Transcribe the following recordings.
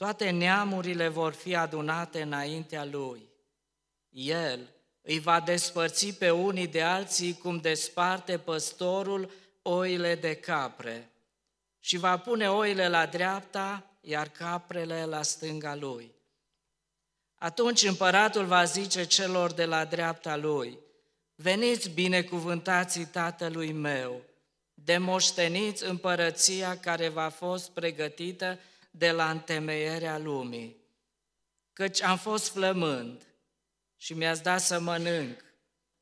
Toate neamurile vor fi adunate înaintea lui. El îi va despărți pe unii de alții, cum desparte păstorul oile de capre, și va pune oile la dreapta, iar caprele la stânga lui. Atunci împăratul va zice celor de la dreapta lui: veniți, binecuvântații tatălui meu, de moșteniți împărăția care v-a fost pregătită de la întemeierea lumii, căci am fost flămând și mi-ați dat să mănânc,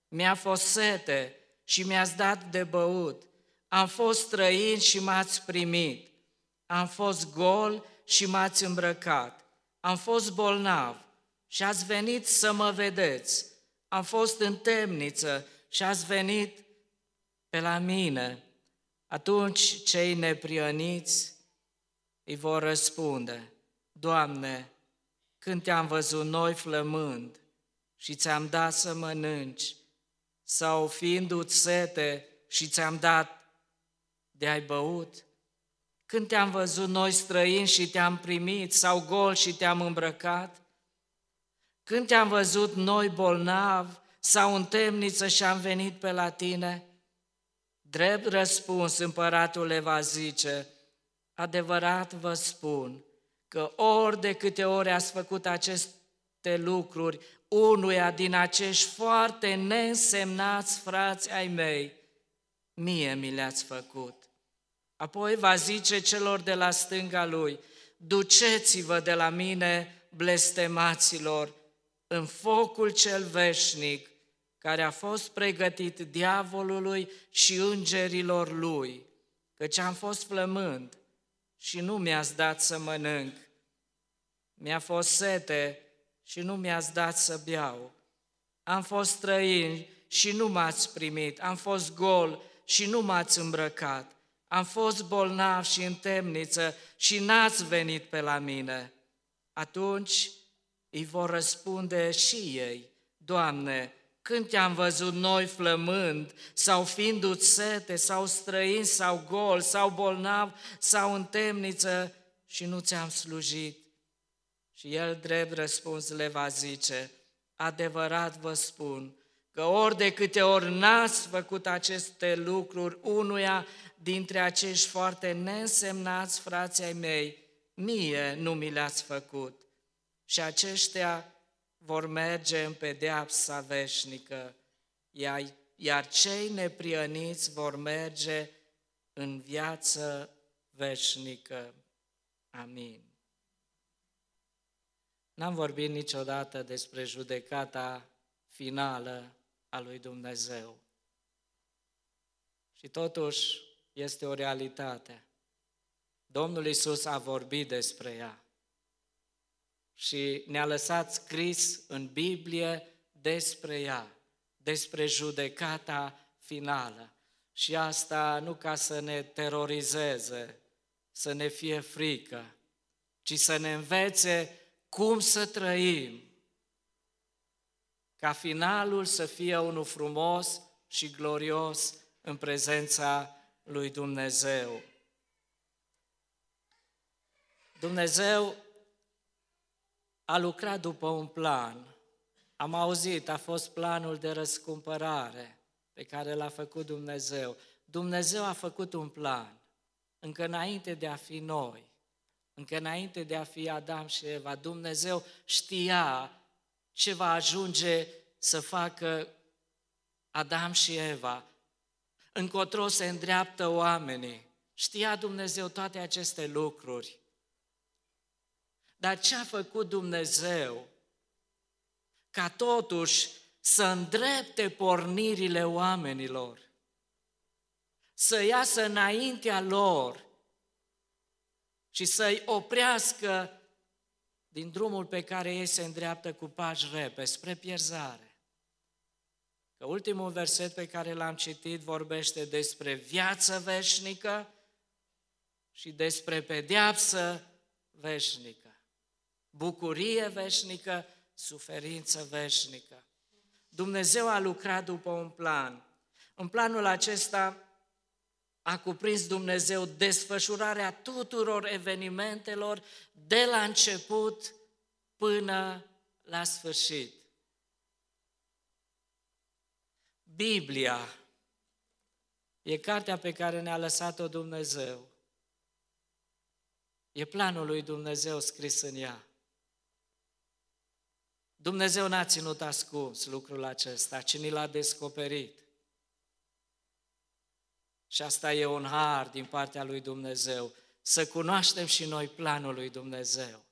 mi-a fost sete și mi-ați dat de băut, am fost străin și m-ați primit, am fost gol și m-ați îmbrăcat, am fost bolnav și ați venit să mă vedeți, am fost în temniță și ați venit pe la mine. Atunci cei neprioniți îi vor răspunde: Doamne, când te-am văzut noi flămând și ți-am dat să mănânci, sau fiindu-ți sete și ți-am dat de-ai băut? Când te-am văzut noi străini și te-am primit, sau gol și te-am îmbrăcat? Când te-am văzut noi bolnav sau în temniță și am venit pe la tine? Drept răspuns, împăratul le va zice: adevărat vă spun că ori de câte ori ați făcut aceste lucruri unuia din acești foarte neînsemnați frați ai mei, mie mi le-ați făcut. Apoi va zice celor de la stânga lui: duceți-vă de la mine, blestemaților, în focul cel veșnic, care a fost pregătit diavolului și îngerilor lui, căci am fost flămând și nu mi-ați dat să mănânc, mi-a fost sete și nu mi-ați dat să beau, am fost străin și nu m-ați primit, am fost gol și nu m-ați îmbrăcat, am fost bolnav și în temniță și n-ați venit pe la mine. Atunci îi vor răspunde și ei: Doamne, când te-am văzut noi flămând, sau fiindu-ți sete, sau străin, sau gol, sau bolnav, sau în temniță și nu ți-am slujit? Și el, drept răspuns, le va zice: adevărat vă spun că ori de câte ori n-ați făcut aceste lucruri unuia dintre acești foarte neînsemnați frații ai mei, mie nu mi le-ați făcut. Și aceștia vor merge în pedeapsa veșnică, iar cei neprioniți vor merge în viață veșnică. Amin. N-am vorbit niciodată despre judecata finală a lui Dumnezeu. Și totuși este o realitate. Domnul Iisus a vorbit despre ea și ne-a lăsat scris în Biblie despre ea, despre judecata finală. Și asta nu ca să ne terorizeze, să ne fie frică, ci să ne învețe cum să trăim, ca finalul să fie unul frumos și glorios în prezența lui Dumnezeu. Dumnezeu a lucrat după un plan. Am auzit, a fost planul de răscumpărare pe care l-a făcut Dumnezeu. Dumnezeu a făcut un plan încă înainte de a fi noi, încă înainte de a fi Adam și Eva. Dumnezeu știa ce va ajunge să facă Adam și Eva, încotro se îndreaptă oamenii. Știa Dumnezeu toate aceste lucruri. Dar ce a făcut Dumnezeu ca totuși să îndrepte pornirile oamenilor, să iasă înaintea lor și să-i oprească din drumul pe care ei se îndreaptă cu pași repezi spre pierzare? Că ultimul verset pe care l-am citit vorbește despre viață veșnică și despre pedeapsă veșnică, bucurie veșnică, suferință veșnică. Dumnezeu a lucrat după un plan. În planul acesta a cuprins Dumnezeu desfășurarea tuturor evenimentelor de la început până la sfârșit. Biblia e cartea pe care ne-a lăsat-o Dumnezeu. E planul lui Dumnezeu scris în ea. Dumnezeu n-a ținut ascuns lucrul acesta, ci ni l-a descoperit. Și asta e un har din partea lui Dumnezeu, să cunoaștem și noi planul lui Dumnezeu.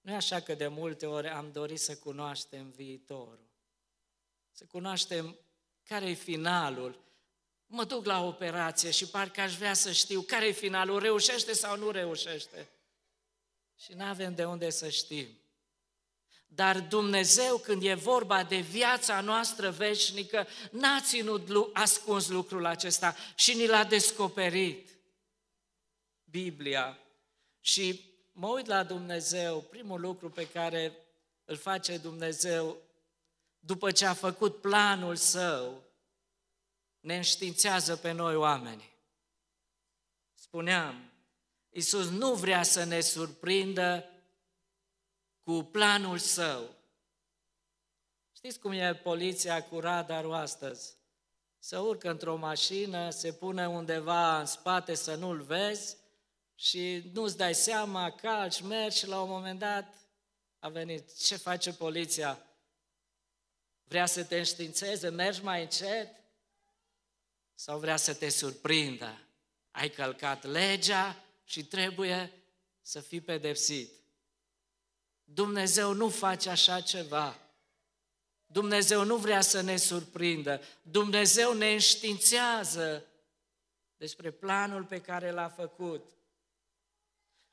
Nu e așa că de multe ori am dorit să cunoaștem viitorul, să cunoaștem care-i finalul. Mă duc la operație și parcă aș vrea să știu care-i finalul, reușește sau nu reușește. Și n-avem de unde să știm. Dar Dumnezeu, când e vorba de viața noastră veșnică, n-a ținut ascuns lucrul acesta și ni l-a descoperit. Biblia. Și mă uit la Dumnezeu, primul lucru pe care îl face Dumnezeu, după ce a făcut planul Său, ne înștiințează pe noi oamenii. Spuneam, Iisus nu vrea să ne surprindă cu planul Său. Știți cum e poliția cu radarul astăzi? Se urcă într-o mașină, se pune undeva în spate să nu-l vezi și nu-ți dai seama, calci, mergi și la un moment dat a venit. Ce face poliția? Vrea să te înștiințeze, mergi mai încet? Sau vrea să te surprindă? Ai călcat legea și trebuie să fii pedepsit. Dumnezeu nu face așa ceva. Dumnezeu nu vrea să ne surprindă. Dumnezeu ne înștiințează despre planul pe care l-a făcut.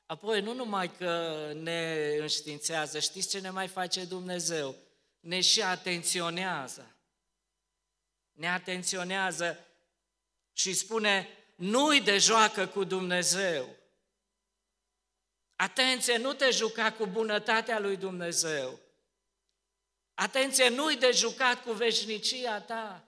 Apoi, nu numai că ne înștiințează, știți ce ne mai face Dumnezeu? Ne și atenționează. Ne atenționează și spune, nu-i de joacă cu Dumnezeu. Atenție, nu te juca cu bunătatea lui Dumnezeu. Atenție, nu-i de jucat cu veșnicia ta.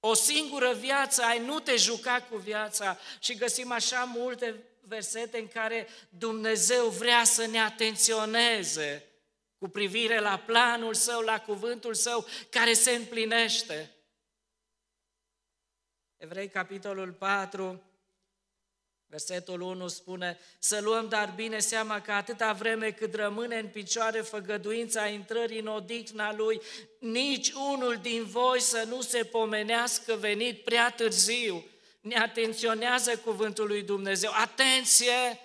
O singură viață ai, nu te juca cu viața. Și găsim așa multe versete în care Dumnezeu vrea să ne atenționeze cu privire la planul Său, la cuvântul Său, care se împlinește. Evrei, capitolul 4, versetul 1 spune, să luăm dar bine seama că atâta vreme cât rămâne în picioare făgăduința intrării în odihna Lui, nici unul din voi să nu se pomenească venit prea târziu. Ne atenționează cuvântul lui Dumnezeu. Atenție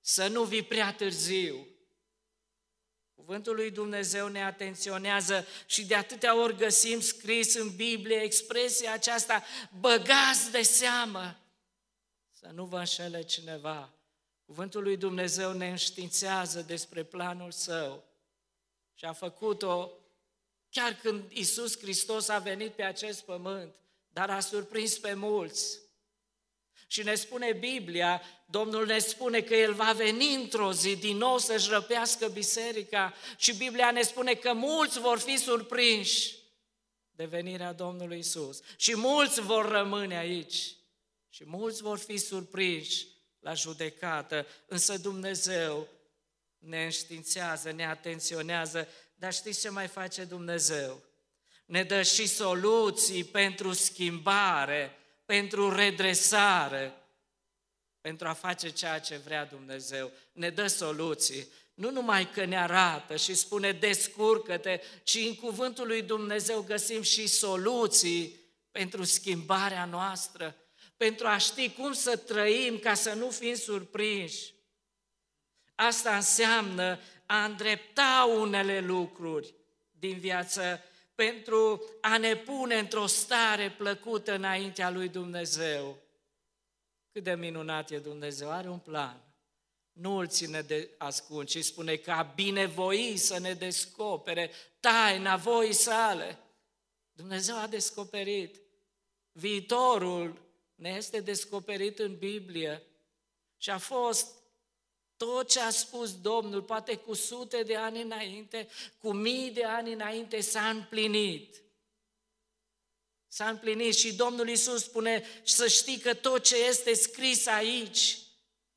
să nu vii prea târziu. Cuvântul lui Dumnezeu ne atenționează și de atâtea ori găsim scris în Biblie expresia aceasta, băgați de seamă să nu vă înșele cineva. Cuvântul lui Dumnezeu ne înștiințează despre planul Său și a făcut-o chiar când Iisus Hristos a venit pe acest pământ, dar a surprins pe mulți. Și ne spune Biblia, Domnul ne spune că El va veni într-o zi din nou să-și răpească biserica și Biblia ne spune că mulți vor fi surprinși de venirea Domnului Iisus și mulți vor rămâne aici. Și mulți vor fi surprinși la judecată, însă Dumnezeu ne înștiințează, ne atenționează, dar știți ce mai face Dumnezeu? Ne dă și soluții pentru schimbare, pentru redresare, pentru a face ceea ce vrea Dumnezeu. Ne dă soluții, nu numai că ne arată și spune descurcă-te, ci în cuvântul lui Dumnezeu găsim și soluții pentru schimbarea noastră, pentru a ști cum să trăim ca să nu fim surprinși. Asta înseamnă a îndrepta unele lucruri din viață pentru a ne pune într-o stare plăcută înaintea lui Dumnezeu. Cât de minunat e Dumnezeu, are un plan. Nu îl ține de ascuns, ci spune că a binevoit să ne descopere taina voii Sale. Dumnezeu a descoperit viitorul, ne este descoperit în Biblie și a fost tot ce a spus Domnul, poate cu sute de ani înainte, cu mii de ani înainte s-a împlinit. s-a împlinit și Domnul Iisus spune să știi că tot ce este scris aici,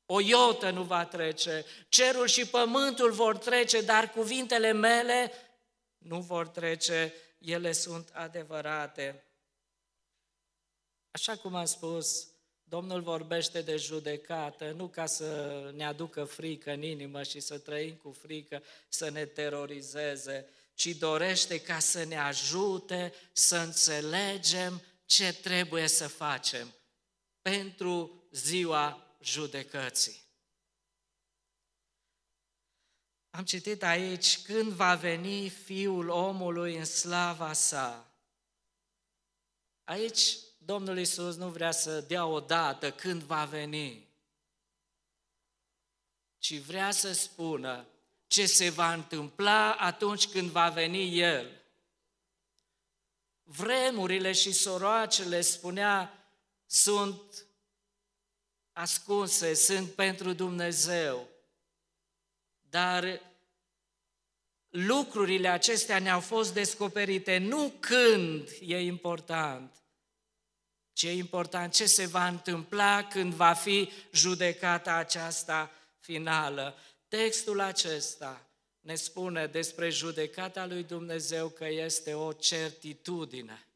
o iotă nu va trece, cerul și pământul vor trece, dar cuvintele mele nu vor trece, ele sunt adevărate. Așa cum am spus, Domnul vorbește de judecată, nu ca să ne aducă frică în inimă și să trăim cu frică, să ne terorizeze, ci dorește ca să ne ajute să înțelegem ce trebuie să facem pentru ziua judecății. Am citit aici, când va veni Fiul omului în slava sa. Aici Domnul Iisus nu vrea să dea o dată când va veni, ci vrea să spună ce se va întâmpla atunci când va veni El. Vremurile și soroacele, spunea, sunt ascunse, sunt pentru Dumnezeu, dar lucrurile acestea ne-au fost descoperite nu când e important, ce e important, ce se va întâmpla când va fi judecata aceasta finală. Textul acesta ne spune despre judecata lui Dumnezeu că este o certitudine,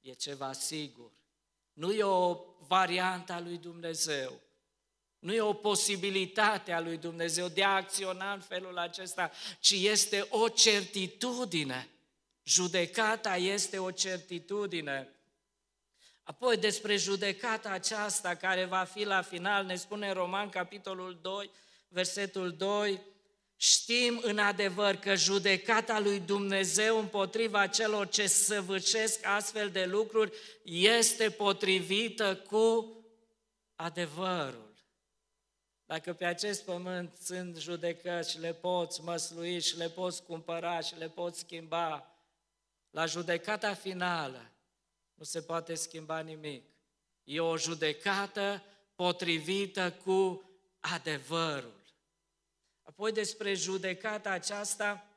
e ceva sigur. Nu e o variantă a lui Dumnezeu, nu e o posibilitate a lui Dumnezeu de a acționa în felul acesta, ci este o certitudine. Judecata este o certitudine. Apoi despre judecata aceasta care va fi la final, ne spune Roman, capitolul 2, versetul 2, știm în adevăr că judecata lui Dumnezeu împotriva celor ce săvârșesc astfel de lucruri este potrivită cu adevărul. Dacă pe acest pământ sunt judecăți și le poți măslui și le poți cumpăra și le poți schimba, la judecata finală nu se poate schimba nimic. E o judecată potrivită cu adevărul. Apoi despre judecata aceasta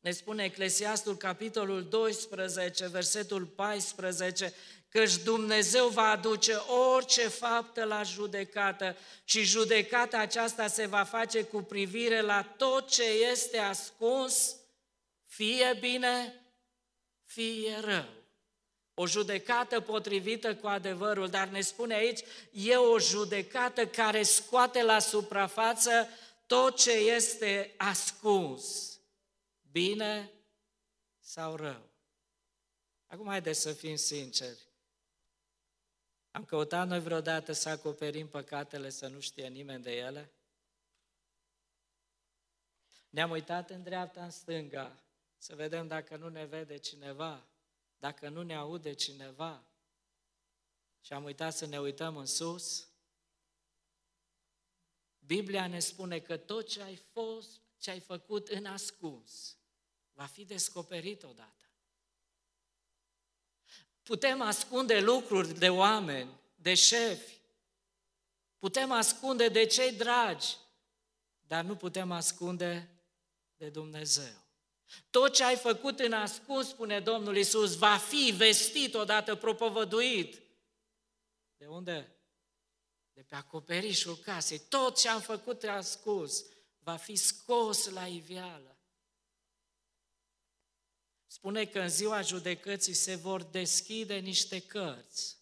ne spune Eclesiastul, capitolul 12, versetul 14, căci Dumnezeu va aduce orice faptă la judecată și judecata aceasta se va face cu privire la tot ce este ascuns, fie bine, fie rău. O judecată potrivită cu adevărul, dar ne spune aici, e o judecată care scoate la suprafață tot ce este ascuns, bine sau rău. Acum haideți să fim sinceri. Am căutat noi vreodată să acoperim păcatele, să nu știe nimeni de ele? Ne-am uitat în dreapta, în stânga, să vedem dacă nu ne vede cineva, dacă nu ne aude cineva, și am uitat să ne uităm în sus. Biblia ne spune că tot ce ai fost, ce ai făcut în ascuns, va fi descoperit odată. Putem ascunde lucruri de oameni, de șefi, putem ascunde de cei dragi, dar nu putem ascunde de Dumnezeu. Tot ce ai făcut în ascuns, spune Domnul Iisus, va fi vestit odată, propovăduit. De unde? De pe acoperișul casei. Tot ce am făcut în ascuns va fi scos la iveală. Spune că în ziua judecății se vor deschide niște cărți.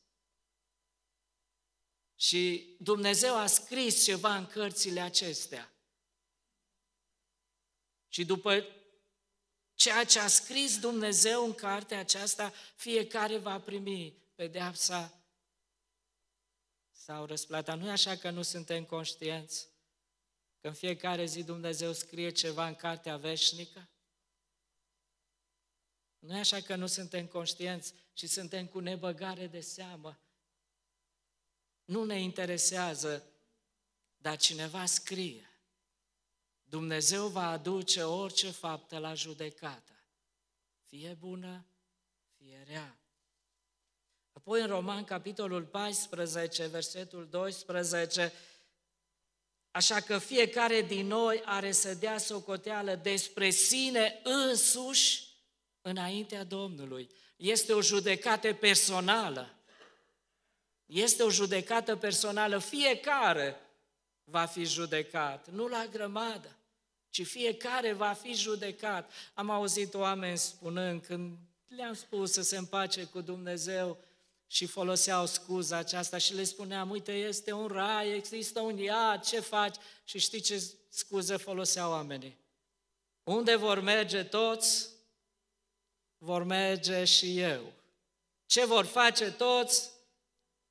Și Dumnezeu a scris ceva în cărțile acestea. Și după ceea ce a scris Dumnezeu în cartea aceasta, fiecare va primi pedeapsa sau răsplata. Nu e așa că nu suntem conștienți că în fiecare zi Dumnezeu scrie ceva în cartea veșnică? Nu e așa că nu suntem conștienți și suntem cu nebăgare de seamă? Nu ne interesează, dar cineva scrie. Dumnezeu va aduce orice faptă la judecată, fie bună, fie rea. Apoi în Roman, capitolul 14, versetul 12, așa că fiecare din noi are să dea socoteală despre sine însuși înaintea Domnului. Este o judecată personală. Este o judecată personală. Fiecare va fi judecat, nu la grămadă, ci fiecare va fi judecat. Am auzit oameni spunând, când le-am spus să se împace cu Dumnezeu și foloseau scuza aceasta și le spuneam, uite, este un rai, există un iad, ce faci? Și știi ce scuze foloseau oamenii? Unde vor merge toți, vor merge și eu. Ce vor face toți,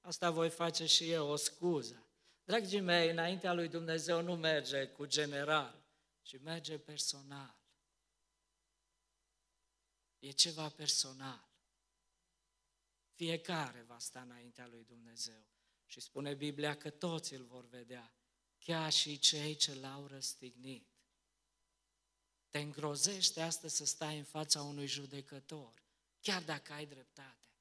asta voi face și eu, o scuză. Dragii mei, înaintea lui Dumnezeu nu merge cu general, ci merge personal. E ceva personal. Fiecare va sta înaintea lui Dumnezeu. Și spune Biblia că toți îl vor vedea, chiar și cei ce l-au răstignit. Te îngrozește astăzi să stai în fața unui judecător, chiar dacă ai dreptate.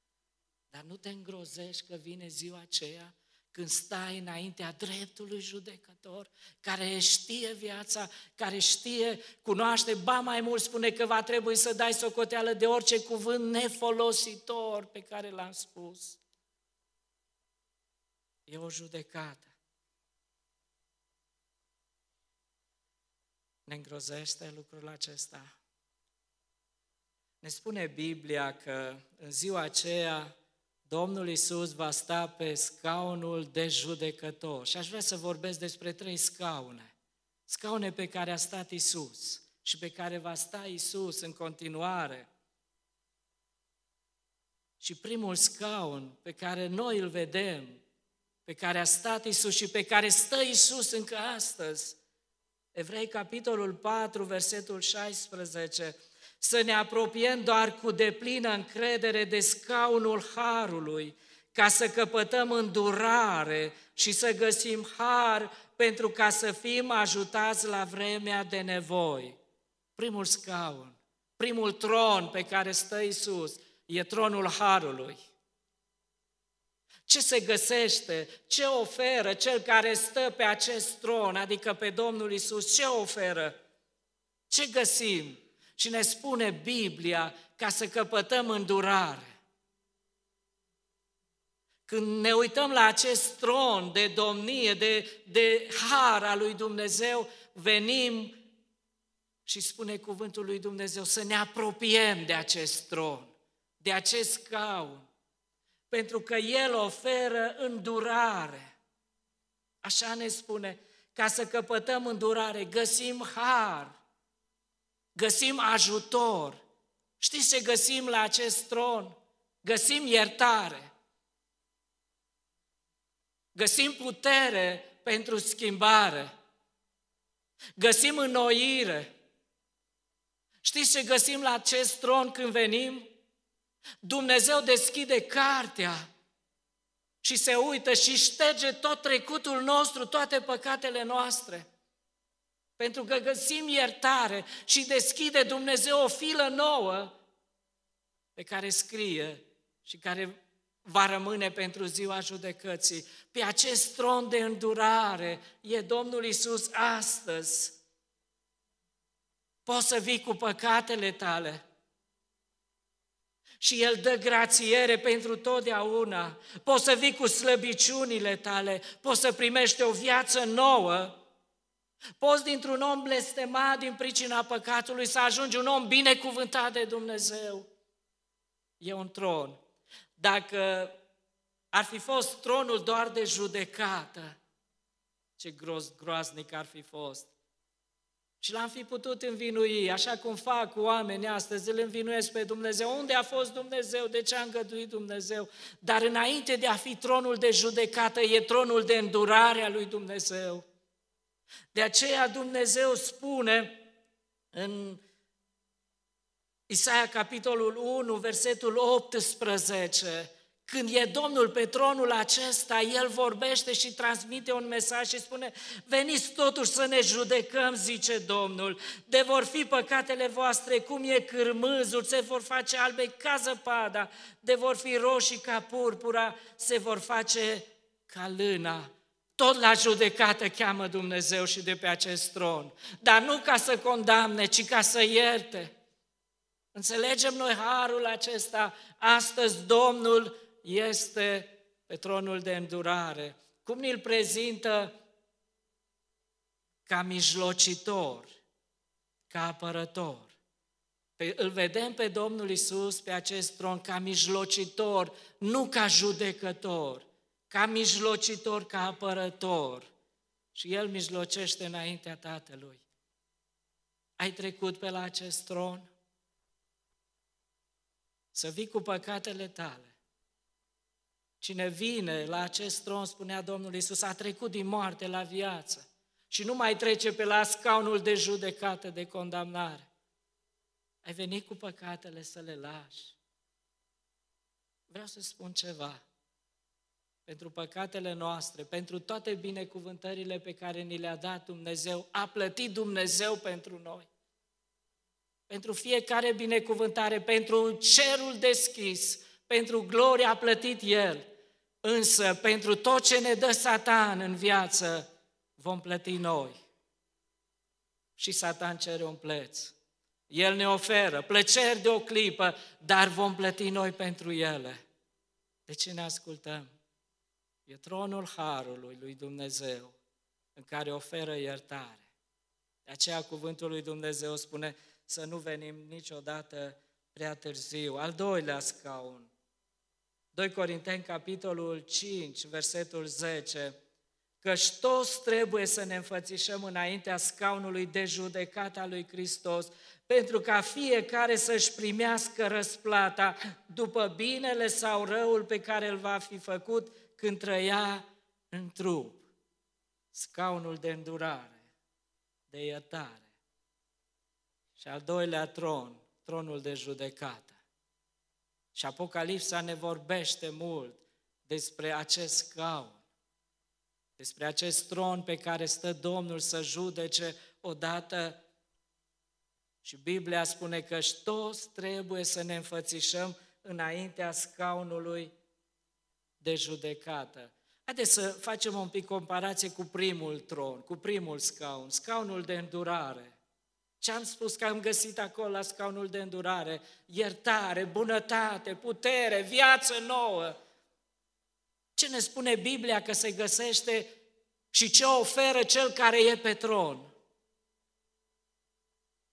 Dar nu te îngrozești că vine ziua aceea când stai înaintea dreptului judecător, care știe viața, care știe, cunoaște, ba mai mult spune că va trebui să dai socoteală de orice cuvânt nefolositor pe care l-am spus. E o judecată. Ne îngrozește lucrul acesta. Ne spune Biblia că în ziua aceea Domnul Iisus va sta pe scaunul de judecător. Și aș vrea să vorbesc despre trei scaune. Scaune pe care a stat Iisus și pe care va sta Iisus în continuare. Și primul scaun pe care noi îl vedem, pe care a stat Iisus și pe care stă Iisus încă astăzi, Evrei, capitolul 4, versetul 16, să ne apropiem doar cu deplină încredere de scaunul harului, ca să căpătăm îndurare și să găsim har pentru ca să fim ajutați la vremea de nevoi. Primul scaun, primul tron pe care stă Iisus, e tronul harului. Ce se găsește, ce oferă cel care stă pe acest tron, adică pe Domnul Iisus, ce oferă? Ce găsim? Și ne spune Biblia ca să căpătăm îndurare. Când ne uităm la acest tron de domnie, de har al lui Dumnezeu, venim și spune cuvântul lui Dumnezeu să ne apropiem de acest tron, de acest scaun, pentru că El oferă îndurare. Așa ne spune, ca să căpătăm îndurare, găsim har, găsim ajutor. Știți ce găsim la acest tron? Găsim iertare. Găsim putere pentru schimbare. Găsim înnoire. Știți ce găsim la acest tron când venim? Dumnezeu deschide cartea și se uită și șterge tot trecutul nostru, toate păcatele noastre. Pentru că găsim iertare și deschide Dumnezeu o filă nouă pe care scrie și care va rămâne pentru ziua judecății. Pe acest tron de îndurare e Domnul Iisus astăzi. Poți să vii cu păcatele tale. Și El dă grațiere pentru totdeauna. Poți să vii cu slăbiciunile tale, poți să primești o viață nouă, poți dintr-un om blestemat din pricina păcatului să ajungi un om binecuvântat de Dumnezeu. E un tron. Dacă ar fi fost tronul doar de judecată, ce groaznic ar fi fost. Și l-am fi putut învinui, așa cum fac oamenii astăzi, îl învinuiesc pe Dumnezeu. Unde a fost Dumnezeu? De ce a îngăduit Dumnezeu? Dar înainte de a fi tronul de judecată, e tronul de îndurare a lui Dumnezeu. De aceea Dumnezeu spune în Isaia, capitolul 1, versetul 18, când e Domnul pe tronul acesta, El vorbește și transmite un mesaj și spune: veniți totuși să ne judecăm, zice Domnul, de vor fi păcatele voastre cum e cârmâzul, se vor face albe ca zăpada, de vor fi roșii ca purpura, se vor face ca lâna. Tot la judecată cheamă Dumnezeu și de pe acest tron, dar nu ca să condamne, ci ca să ierte. Înțelegem noi harul acesta? Astăzi Domnul este pe tronul de îndurare. Cum ni-l prezintă? Ca mijlocitor, ca apărător. Îl vedem pe Domnul Iisus pe acest tron ca mijlocitor, nu ca judecător, ca mijlocitor, ca apărător. Și El mijlocește înaintea Tatălui. Ai trecut pe la acest tron? Să vii cu păcatele tale. Cine vine la acest tron, spunea Domnul Iisus, a trecut din moarte la viață și nu mai trece pe la scaunul de judecată, de condamnare. Ai venit cu păcatele să le lași. Vreau să spun ceva. Pentru păcatele noastre, pentru toate binecuvântările pe care ni le-a dat Dumnezeu, a plătit Dumnezeu pentru noi. Pentru fiecare binecuvântare, pentru cerul deschis, pentru glorie a plătit El. Însă, pentru tot ce ne dă Satan în viață, vom plăti noi. Și Satan cere un preț. El ne oferă plăceri de o clipă, dar vom plăti noi pentru ele. De ce ne ascultăm? E tronul harului lui Dumnezeu în care oferă iertare. De aceea cuvântul lui Dumnezeu spune să nu venim niciodată prea târziu. Al doilea scaun. 2 Corinteni, capitolul 5, versetul 10. Căci toți trebuie să ne înfățișăm înaintea scaunului de judecată a lui Hristos, pentru ca fiecare să-și primească răsplata după binele sau răul pe care îl va fi făcut când trăia în trup. Scaunul de îndurare, de iertare. Și al doilea tron, tronul de judecată. Și Apocalipsa ne vorbește mult despre acest scaun, despre acest tron pe care stă Domnul să judece odată. Și Biblia spune că toți trebuie să ne înfățișăm înaintea scaunului de judecată. Haideți să facem un pic comparație cu primul tron, cu primul scaun, scaunul de îndurare. Ce am spus că am găsit acolo la scaunul de îndurare? Iertare, bunătate, putere, viață nouă. Ce ne spune Biblia că se găsește și ce oferă cel care e pe tron?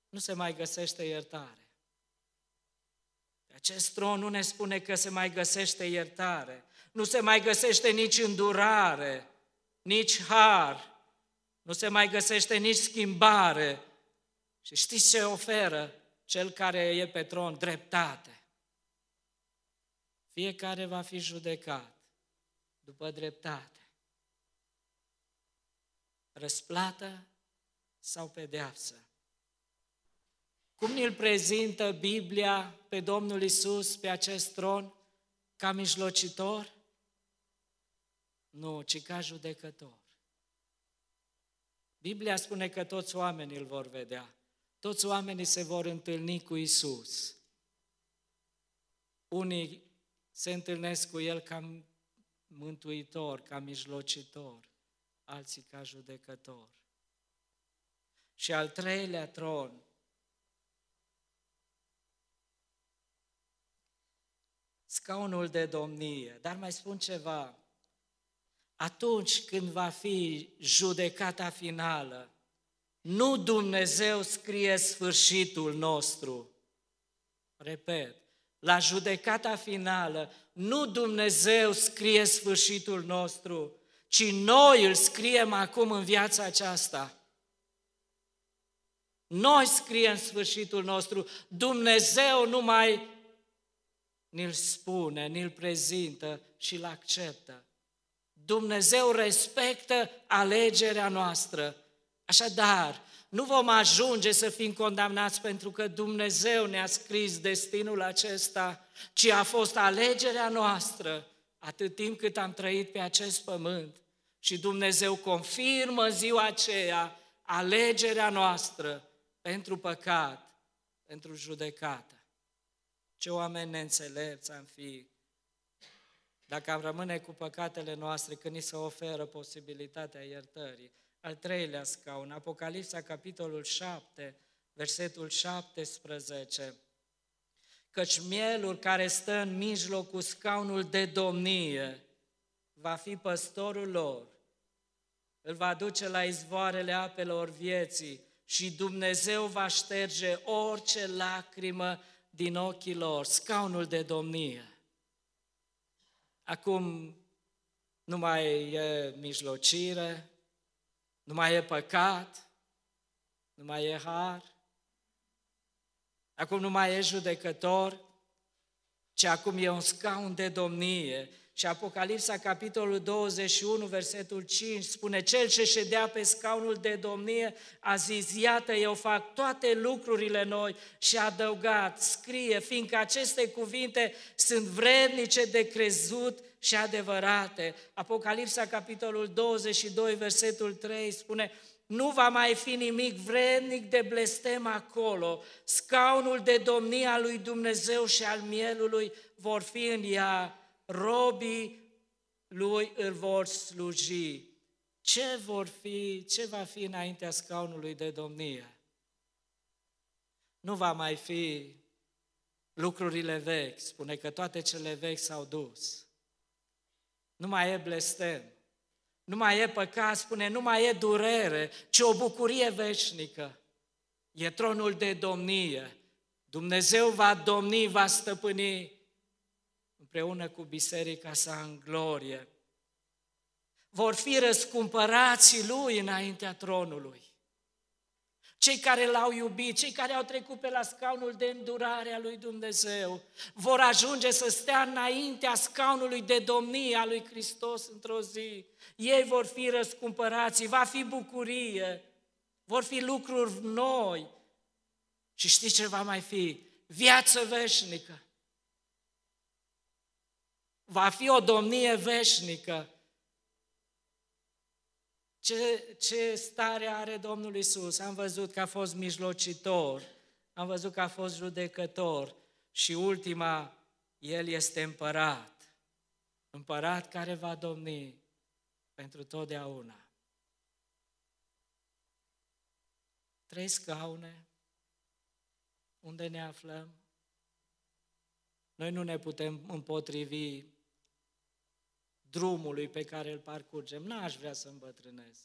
Nu se mai găsește iertare. Acest tron nu ne spune că se mai găsește iertare, nu se mai găsește nici îndurare, nici har, nu se mai găsește nici schimbare. Și știți ce oferă cel care e pe tron? Dreptate. Fiecare va fi judecat după dreptate. Răsplată sau pedeapsă? Cum ne-l prezintă Biblia pe Domnul Iisus, pe acest tron? Ca mijlocitor? Nu, ci ca judecător. Biblia spune că toți oamenii îl vor vedea. Toți oamenii se vor întâlni cu Iisus. Unii se întâlnesc cu El ca mântuitor, ca mijlocitor, alții ca judecător. Și al treilea tron, scaunul de domnie. Dar mai spun ceva. Atunci când va fi judecata finală, nu Dumnezeu scrie sfârșitul nostru. Repet, la judecata finală, nu Dumnezeu scrie sfârșitul nostru, ci noi îl scriem acum în viața aceasta. Noi scriem sfârșitul nostru, Dumnezeu nu mai ni-l spune, ni-l prezintă și îl acceptă. Dumnezeu respectă alegerea noastră. Așadar, nu vom ajunge să fim condamnați pentru că Dumnezeu ne-a scris destinul acesta, ci a fost alegerea noastră atât timp cât am trăit pe acest pământ. Și Dumnezeu confirmă ziua aceea alegerea noastră pentru păcat, pentru judecată. Ce oameni neînțelepți am fi dacă am rămâne cu păcatele noastre când ni se oferă posibilitatea iertării. Al treilea scaun, Apocalipsa, capitolul 7, versetul 17. căci mielul care stă în mijlocul scaunul de domnie va fi păstorul lor, îl va duce la izvoarele apelor vieții și Dumnezeu va șterge orice lacrimă din ochii lor, scaunul de domnie. Acum nu mai e mijlocire, nu mai e păcat, nu mai e har, acum nu mai e judecător, ci acum e un scaun de domnie. Și Apocalipsa, capitolul 21, versetul 5, spune: Cel ce ședea pe scaunul de domnie a zis, iată, eu fac toate lucrurile noi, și a adăugat, scrie, fiindcă aceste cuvinte sunt vrednice de crezut și adevărate. Apocalipsa, capitolul 22, versetul 3, spune: Nu va mai fi nimic vrednic de blestem acolo, scaunul de domnie al lui Dumnezeu și al mielului vor fi în ea, robii lui îl vor sluji. Ce va fi înaintea scaunului de domnie? Nu va mai fi lucrurile vechi, spune că toate cele vechi s-au dus. Nu mai e blestem, nu mai e păcat, spune, nu mai e durere, ci o bucurie veșnică. E tronul de domnie. Dumnezeu va domni, va stăpâni împreună cu biserica sa în glorie. Vor fi răscumpărații lui înaintea tronului. Cei care l-au iubit, cei care au trecut pe la scaunul de îndurare a lui Dumnezeu, vor ajunge să stea înaintea scaunului de domnie a lui Hristos într-o zi. Ei vor fi răscumpărați, va fi bucurie, vor fi lucruri noi. Și știți ce va mai fi? Viață veșnică. Va fi o domnie veșnică. Ce stare are Domnul Iisus? Am văzut că a fost mijlocitor, am văzut că a fost judecător și ultima, El este împărat. Împărat care va domni pentru totdeauna. 3 scaune, unde ne aflăm? Noi nu ne putem împotrivi drumului pe care îl parcurgem. N-aș vrea să îmbătrânesc,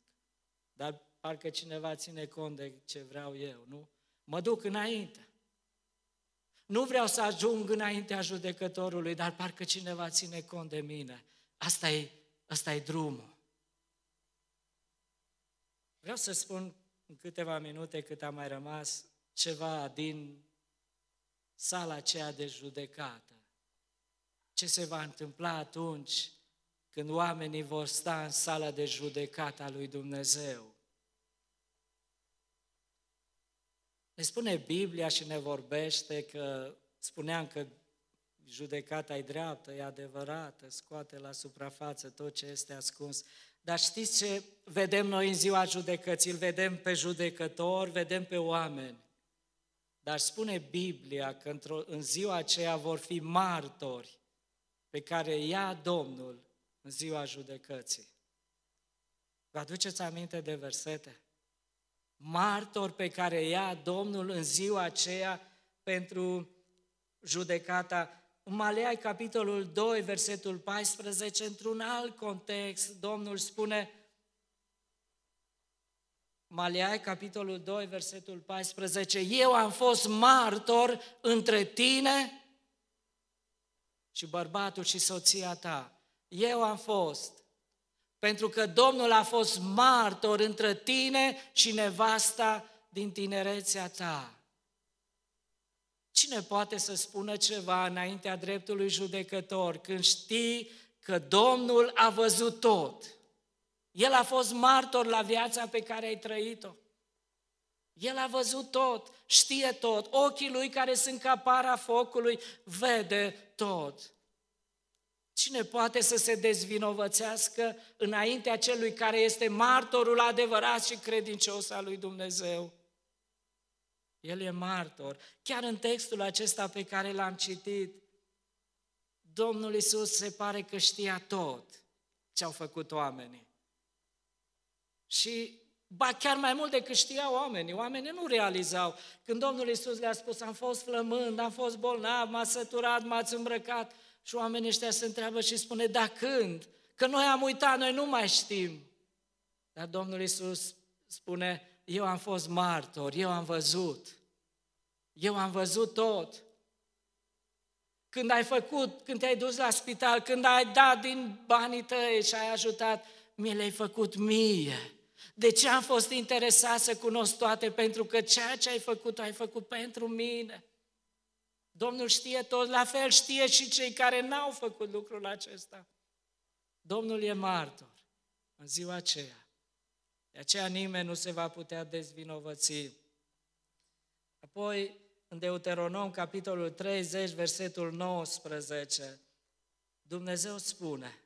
dar parcă cineva ține cont de ce vreau eu, nu? Mă duc înainte. Nu vreau să ajung înaintea judecătorului, dar parcă cineva ține cont de mine. Asta e drumul. Vreau să spun în câteva minute, cât a mai rămas, ceva din sala aceea de judecată. Ce se va întâmpla atunci când oamenii vor sta în sala de judecată a lui Dumnezeu? Ne spune Biblia și ne vorbește că, spuneam că judecata e dreaptă, e adevărată, scoate la suprafață tot ce este ascuns. Dar știți ce vedem noi în ziua judecății? Îl vedem pe judecător, vedem pe oameni. Dar spune Biblia că în ziua aceea vor fi martori pe care ia Domnul în ziua judecății. Vă aduceți aminte de versete? Martori pe care ia Domnul în ziua aceea pentru judecata. În Maleai, capitolul 2, versetul 14, într-un alt context, Domnul spune, Maleai, capitolul 2, versetul 14, eu am fost martor între tine și bărbatul și soția ta. Eu am fost, pentru că Domnul a fost martor între tine și nevasta din tinerețea ta. Cine poate să spună ceva înaintea dreptului judecător când știi că Domnul a văzut tot? El a fost martor la viața pe care ai trăit-o. El a văzut tot, știe tot, ochii lui care sunt ca para focului vede tot. Cine poate să se dezvinovățească înaintea celui care este martorul adevărat și credincios al lui Dumnezeu? El e martor. Chiar în textul acesta pe care l-am citit, Domnul Iisus se pare că știa tot ce au făcut oamenii. Și Ba chiar mai mult decât știau oamenii. Oamenii nu realizau. Când Domnul Iisus le-a spus, am fost flămând, am fost bolnav, m-a săturat, m-ați îmbrăcat. Și oamenii ăștia se întreabă și spune, da când? Că noi am uitat, noi nu mai știm. Dar Domnul Iisus spune, eu am fost martor, eu am văzut. Eu am văzut tot. Când ai făcut, când te-ai dus la spital, când ai dat din banii tăi și ai ajutat, mi le-ai făcut mie. De ce am fost interesat să cunosc toate? Pentru că ceea ce ai făcut pentru mine. Domnul știe tot, la fel știe și cei care n-au făcut lucrul acesta. Domnul e martor în ziua aceea. De aceea nimeni nu se va putea dezvinovăți. Apoi, în Deuteronom, capitolul 30, versetul 19, Dumnezeu spune,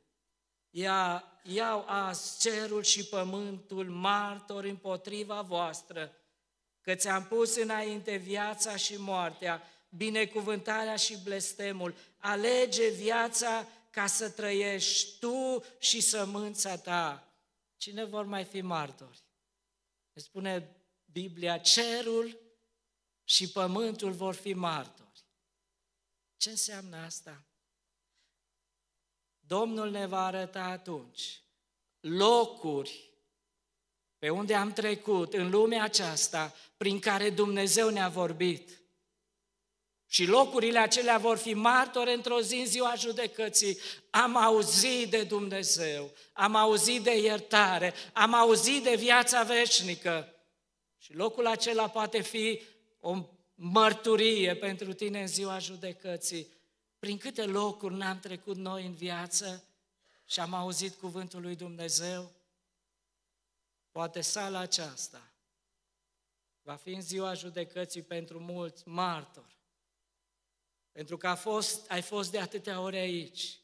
iau azi cerul și pământul martori împotriva voastră, că ți-am pus înainte viața și moartea, binecuvântarea și blestemul. Alege viața ca să trăiești tu și sămânța ta. Cine vor mai fi martori? Ne spune Biblia, cerul și pământul vor fi martori. Ce înseamnă asta? Domnul ne va arăta atunci locuri pe unde am trecut în lumea aceasta, prin care Dumnezeu ne-a vorbit. Și locurile acelea vor fi martori într-o zi, în ziua judecății. Am auzit de Dumnezeu, am auzit de iertare, am auzit de viața veșnică. Și locul acela poate fi o mărturie pentru tine în ziua judecății. Prin câte locuri n-am trecut noi în viață și am auzit cuvântul lui Dumnezeu? Poate sala aceasta va fi în ziua judecății pentru mulți martori. Pentru că ai fost de atâtea ori aici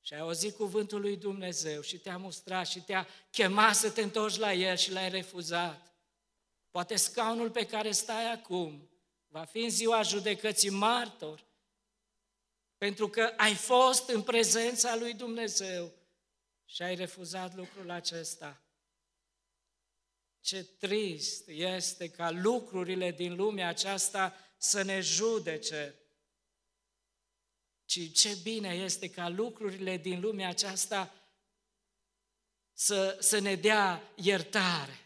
și ai auzit cuvântul lui Dumnezeu și te-a mustrat și te-a chemat să te întorci la El și l-ai refuzat. Poate scaunul pe care stai acum va fi în ziua judecății martor, pentru că ai fost în prezența lui Dumnezeu și ai refuzat lucrul acesta. Ce trist este ca lucrurile din lumea aceasta să ne judece, ci ce bine este ca lucrurile din lumea aceasta să ne dea iertare.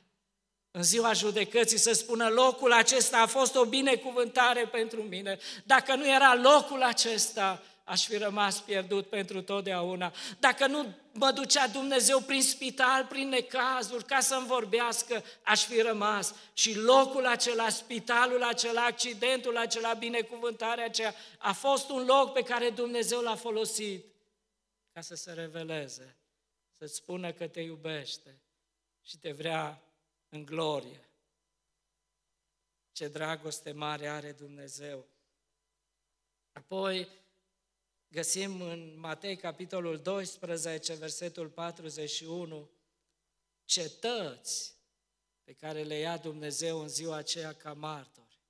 În ziua judecății să spună, locul acesta a fost o binecuvântare pentru mine. Dacă nu era locul acesta, aș fi rămas pierdut pentru totdeauna. Dacă nu mă ducea Dumnezeu prin spital, prin necazuri, ca să-mi vorbească, aș fi rămas. Și locul acela, spitalul acela, accidentul acela, binecuvântarea aceea, a fost un loc pe care Dumnezeu l-a folosit ca să se reveleze, să-ți spună că te iubește și te vrea în glorie. Ce dragoste mare are Dumnezeu! Apoi găsim în Matei, capitolul 12, versetul 41, cetăți pe care le ia Dumnezeu în ziua aceea ca martori.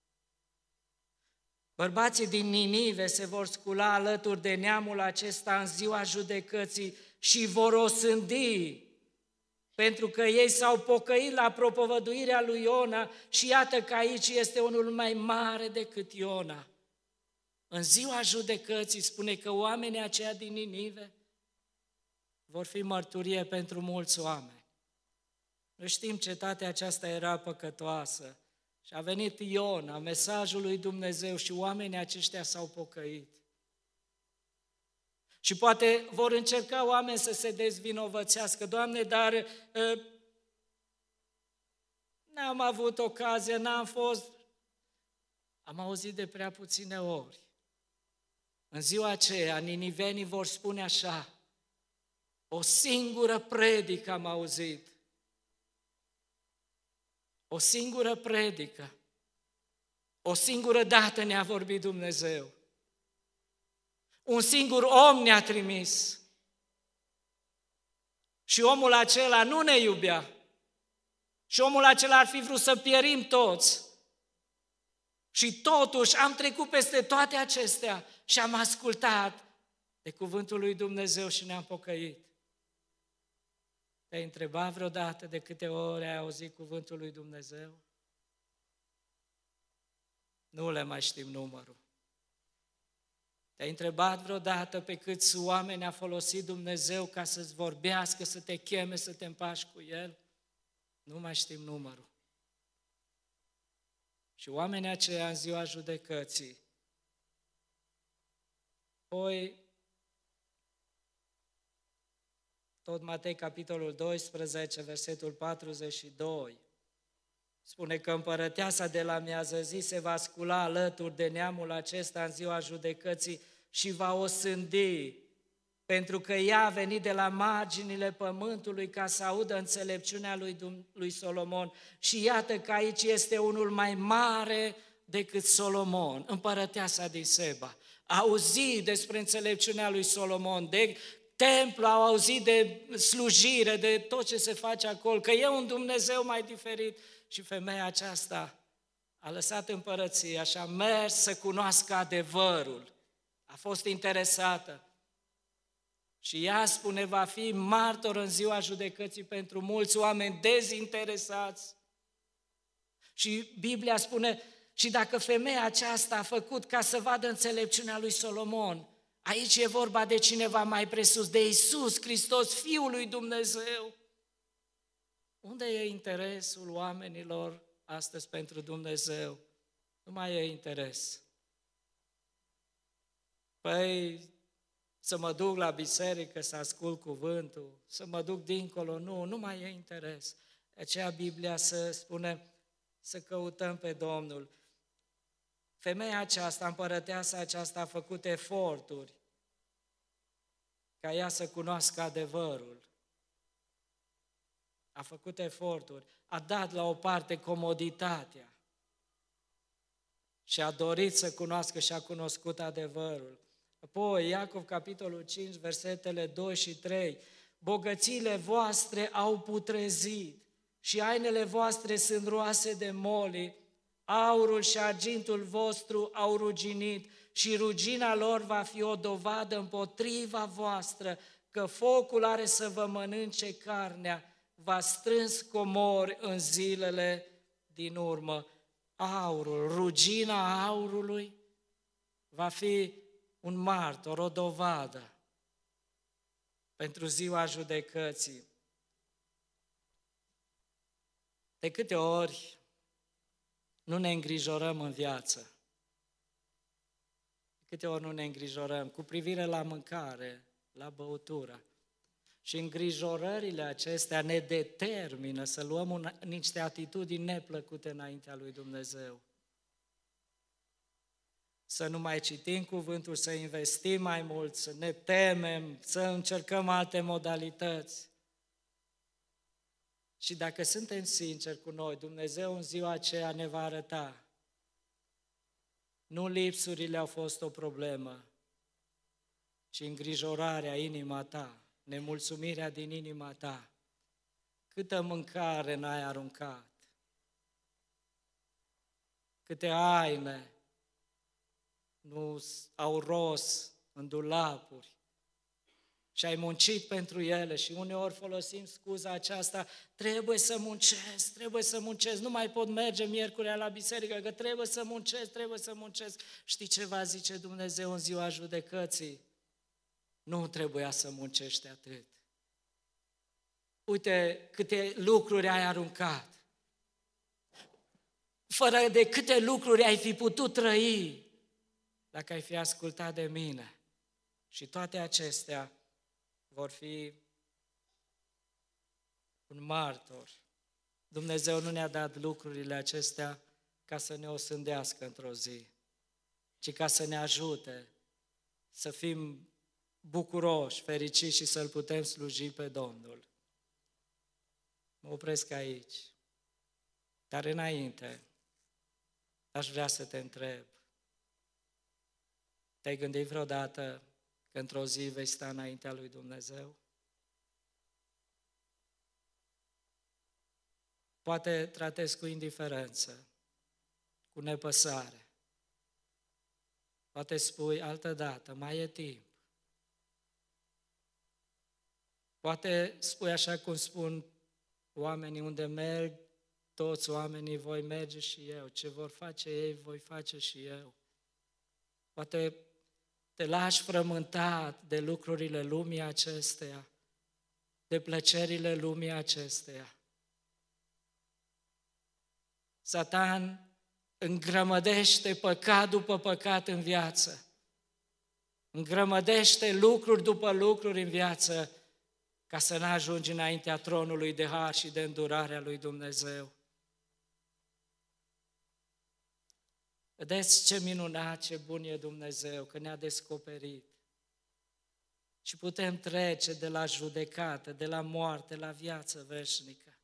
Bărbații din Ninive se vor scula alături de neamul acesta în ziua judecății și vor osândi, pentru că ei s-au pocăit la propovăduirea lui Iona și iată că aici este unul mai mare decât Iona. În ziua judecății spune că oamenii aceia din Ninive vor fi mărturie pentru mulți oameni. Noi știm, cetatea aceasta era păcătoasă și a venit Iona, mesajul lui Dumnezeu, și oamenii aceștia s-au pocăit. Și poate vor încerca oameni să se dezvinovățească. Doamne, dar n-am avut ocazie, n-am fost. Am auzit de prea puține ori. În ziua aceea, ninivenii vor spune așa, o singură predică am auzit. O singură predică. O singură dată ne-a vorbit Dumnezeu. Un singur om ne-a trimis și omul acela nu ne iubea și omul acela ar fi vrut să pierim toți și totuși am trecut peste toate acestea și am ascultat de cuvântul lui Dumnezeu și ne-am pocăit. Te-ai întrebat vreodată de câte ori ai auzit cuvântul lui Dumnezeu? Nu le mai știm numărul. Te-ai întrebat vreodată pe câți oameni a folosit Dumnezeu ca să-ți vorbească, să te cheme, să te împaci cu El? Nu mai știm numărul. Și oamenii aceia în ziua judecății, poi, tot Matei, capitolul 12, versetul 42, spune că împărăteasa de la miazăzi se va scula alături de neamul acesta în ziua judecății și va osândi, pentru că ea a venit de la marginile pământului ca să audă înțelepciunea lui Solomon. Și iată că aici este unul mai mare decât Solomon, împărăteasa din Seba. A auzit despre înțelepciunea lui Solomon, de templu, au auzit de slujire, de tot ce se face acolo, că e un Dumnezeu mai diferit. Și femeia aceasta a lăsat împărăția și a mers să cunoască adevărul. A fost interesată. Și ea, spune, va fi martor în ziua judecății pentru mulți oameni dezinteresați. Și Biblia spune, și dacă femeia aceasta a făcut ca să vadă înțelepciunea lui Solomon, aici e vorba de cineva mai presus, de Iisus Hristos, Fiul lui Dumnezeu. Unde e interesul oamenilor astăzi pentru Dumnezeu? Nu mai e interes. Păi, să mă duc la biserică, să ascult cuvântul, să mă duc dincolo, nu mai e interes. De aceea Biblia se spune să căutăm pe Domnul. Femeia aceasta, împărăteasa aceasta, a făcut eforturi ca ea să cunoască adevărul. A făcut eforturi, a dat la o parte comoditatea și a dorit să cunoască și a cunoscut adevărul. Apoi, Iacov, capitolul 5, versetele 2 și 3, bogățiile voastre au putrezit și ainele voastre sunt roase de moli, aurul și argintul vostru au ruginit și rugina lor va fi o dovadă împotriva voastră, că focul are să vă mănânce carnea, v-a strâns comori în zilele din urmă. Aurul, rugina aurului va fi un martor, o dovadă pentru ziua judecății. De câte ori nu ne îngrijorăm în viață? De câte ori nu ne îngrijorăm cu privire la mâncare, la băutură? Și îngrijorările acestea ne determină să luăm niște atitudini neplăcute înaintea lui Dumnezeu. Să nu mai citim cuvântul, să investim mai mult, să ne temem, să încercăm alte modalități. Și dacă suntem sinceri cu noi, Dumnezeu în ziua aceea ne va arăta. Nu lipsurile au fost o problemă, ci îngrijorarea, inima ta, nemulțumirea din inima ta. Câtă mâncare n-ai aruncat, câte aine nu au rost în dulapuri și ai muncit pentru ele. Și uneori folosim scuza aceasta, trebuie să muncesc, nu mai pot merge miercurea la biserică, că trebuie să muncesc. Știi ce va zice Dumnezeu în ziua judecății? Nu trebuia să muncești atât. Uite câte lucruri ai aruncat. Fără de câte lucruri ai fi putut trăi dacă ai fi ascultat de mine. Și toate acestea vor fi un martor. Dumnezeu nu ne-a dat lucrurile acestea ca să ne osândească într-o zi, ci ca să ne ajute să fim bucuroși, fericiți și să-L putem sluji pe Domnul. Mă opresc aici. Dar înainte, aș vrea să te întreb. Te-ai gândit vreodată că într-o zi vei sta înaintea lui Dumnezeu? Poate tratezi cu indiferență, cu nepăsare. Poate spui altădată, mai e timp. Poate spui așa cum spun oamenii, unde merg toți oamenii, voi merge și eu. Ce vor face ei, voi face și eu. Poate te lași frământat de lucrurile lumii acesteia, de plăcerile lumii acesteia. Satan îngrămădește păcat după păcat în viață. Îngrămădește lucruri după lucruri în viață ca să n-ajungi înaintea tronului de har și de îndurarea lui Dumnezeu. Vedeți ce minunat, ce bun e Dumnezeu, că ne-a descoperit. Și putem trece de la judecată, de la moarte, la viață veșnică.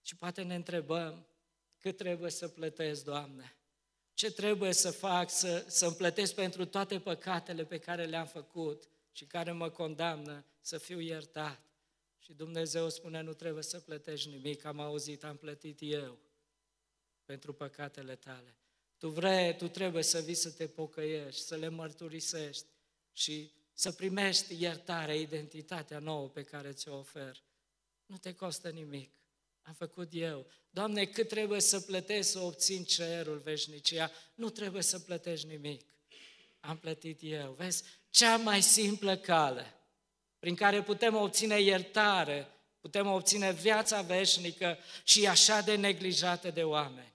Și poate ne întrebăm, cât trebuie să plătesc, Doamne? Ce trebuie să fac să-mi plătesc pentru toate păcatele pe care le-am făcut și care mă condamnă să fiu iertat? Și Dumnezeu spune, nu trebuie să plătești nimic, am auzit, am plătit eu pentru păcatele tale. Tu trebuie să vii să te pocăiești, să le mărturisești și să primești iertarea, identitatea nouă pe care ți-o ofer. Nu te costă nimic. Am făcut eu. Doamne, cât trebuie să plătesc să obțin cerul, veșnicia? Nu trebuie să plătești nimic. Am plătit eu. Vezi? Cea mai simplă cale prin care putem obține iertare, putem obține viața veșnică și așa de neglijată de oameni.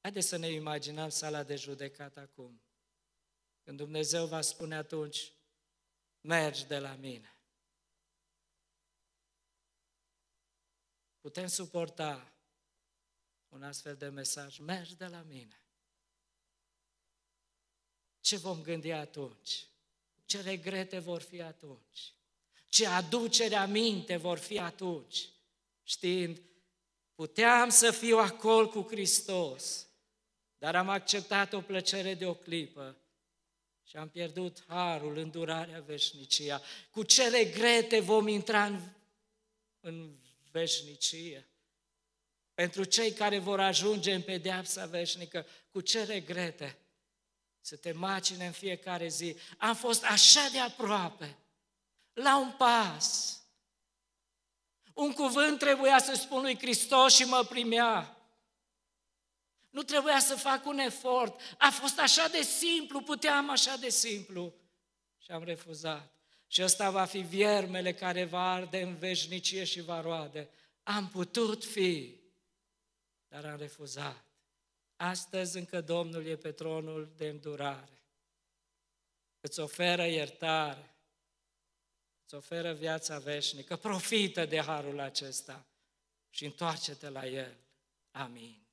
Haideți să ne imaginăm sala de judecată acum. Când Dumnezeu va spune atunci, mergi de la mine. Putem suporta un astfel de mesaj, mergi de la mine. Ce vom gândi atunci? Ce regrete vor fi atunci? Ce aducere aminte vor fi atunci? Știind, puteam să fiu acolo cu Hristos, dar am acceptat o plăcere de o clipă și am pierdut harul, îndurarea, veșnicia. Cu ce regrete vom intra în veșnicie? Pentru cei care vor ajunge în pedeapsa veșnică, cu ce regrete să te macine în fiecare zi? Am fost așa de aproape, la un pas. Un cuvânt trebuia să spun lui Hristos și mă primea. Nu trebuia să fac un efort. A fost așa de simplu, puteam așa de simplu. Și am refuzat. Și ăsta va fi viermele care va arde în veșnicie și va roade. Am putut fi, dar am refuzat. Astăzi încă Domnul e pe tronul de îndurare. Îți oferă iertare, îți oferă viața veșnică. Profită de harul acesta și întoarce-te la El. Amin.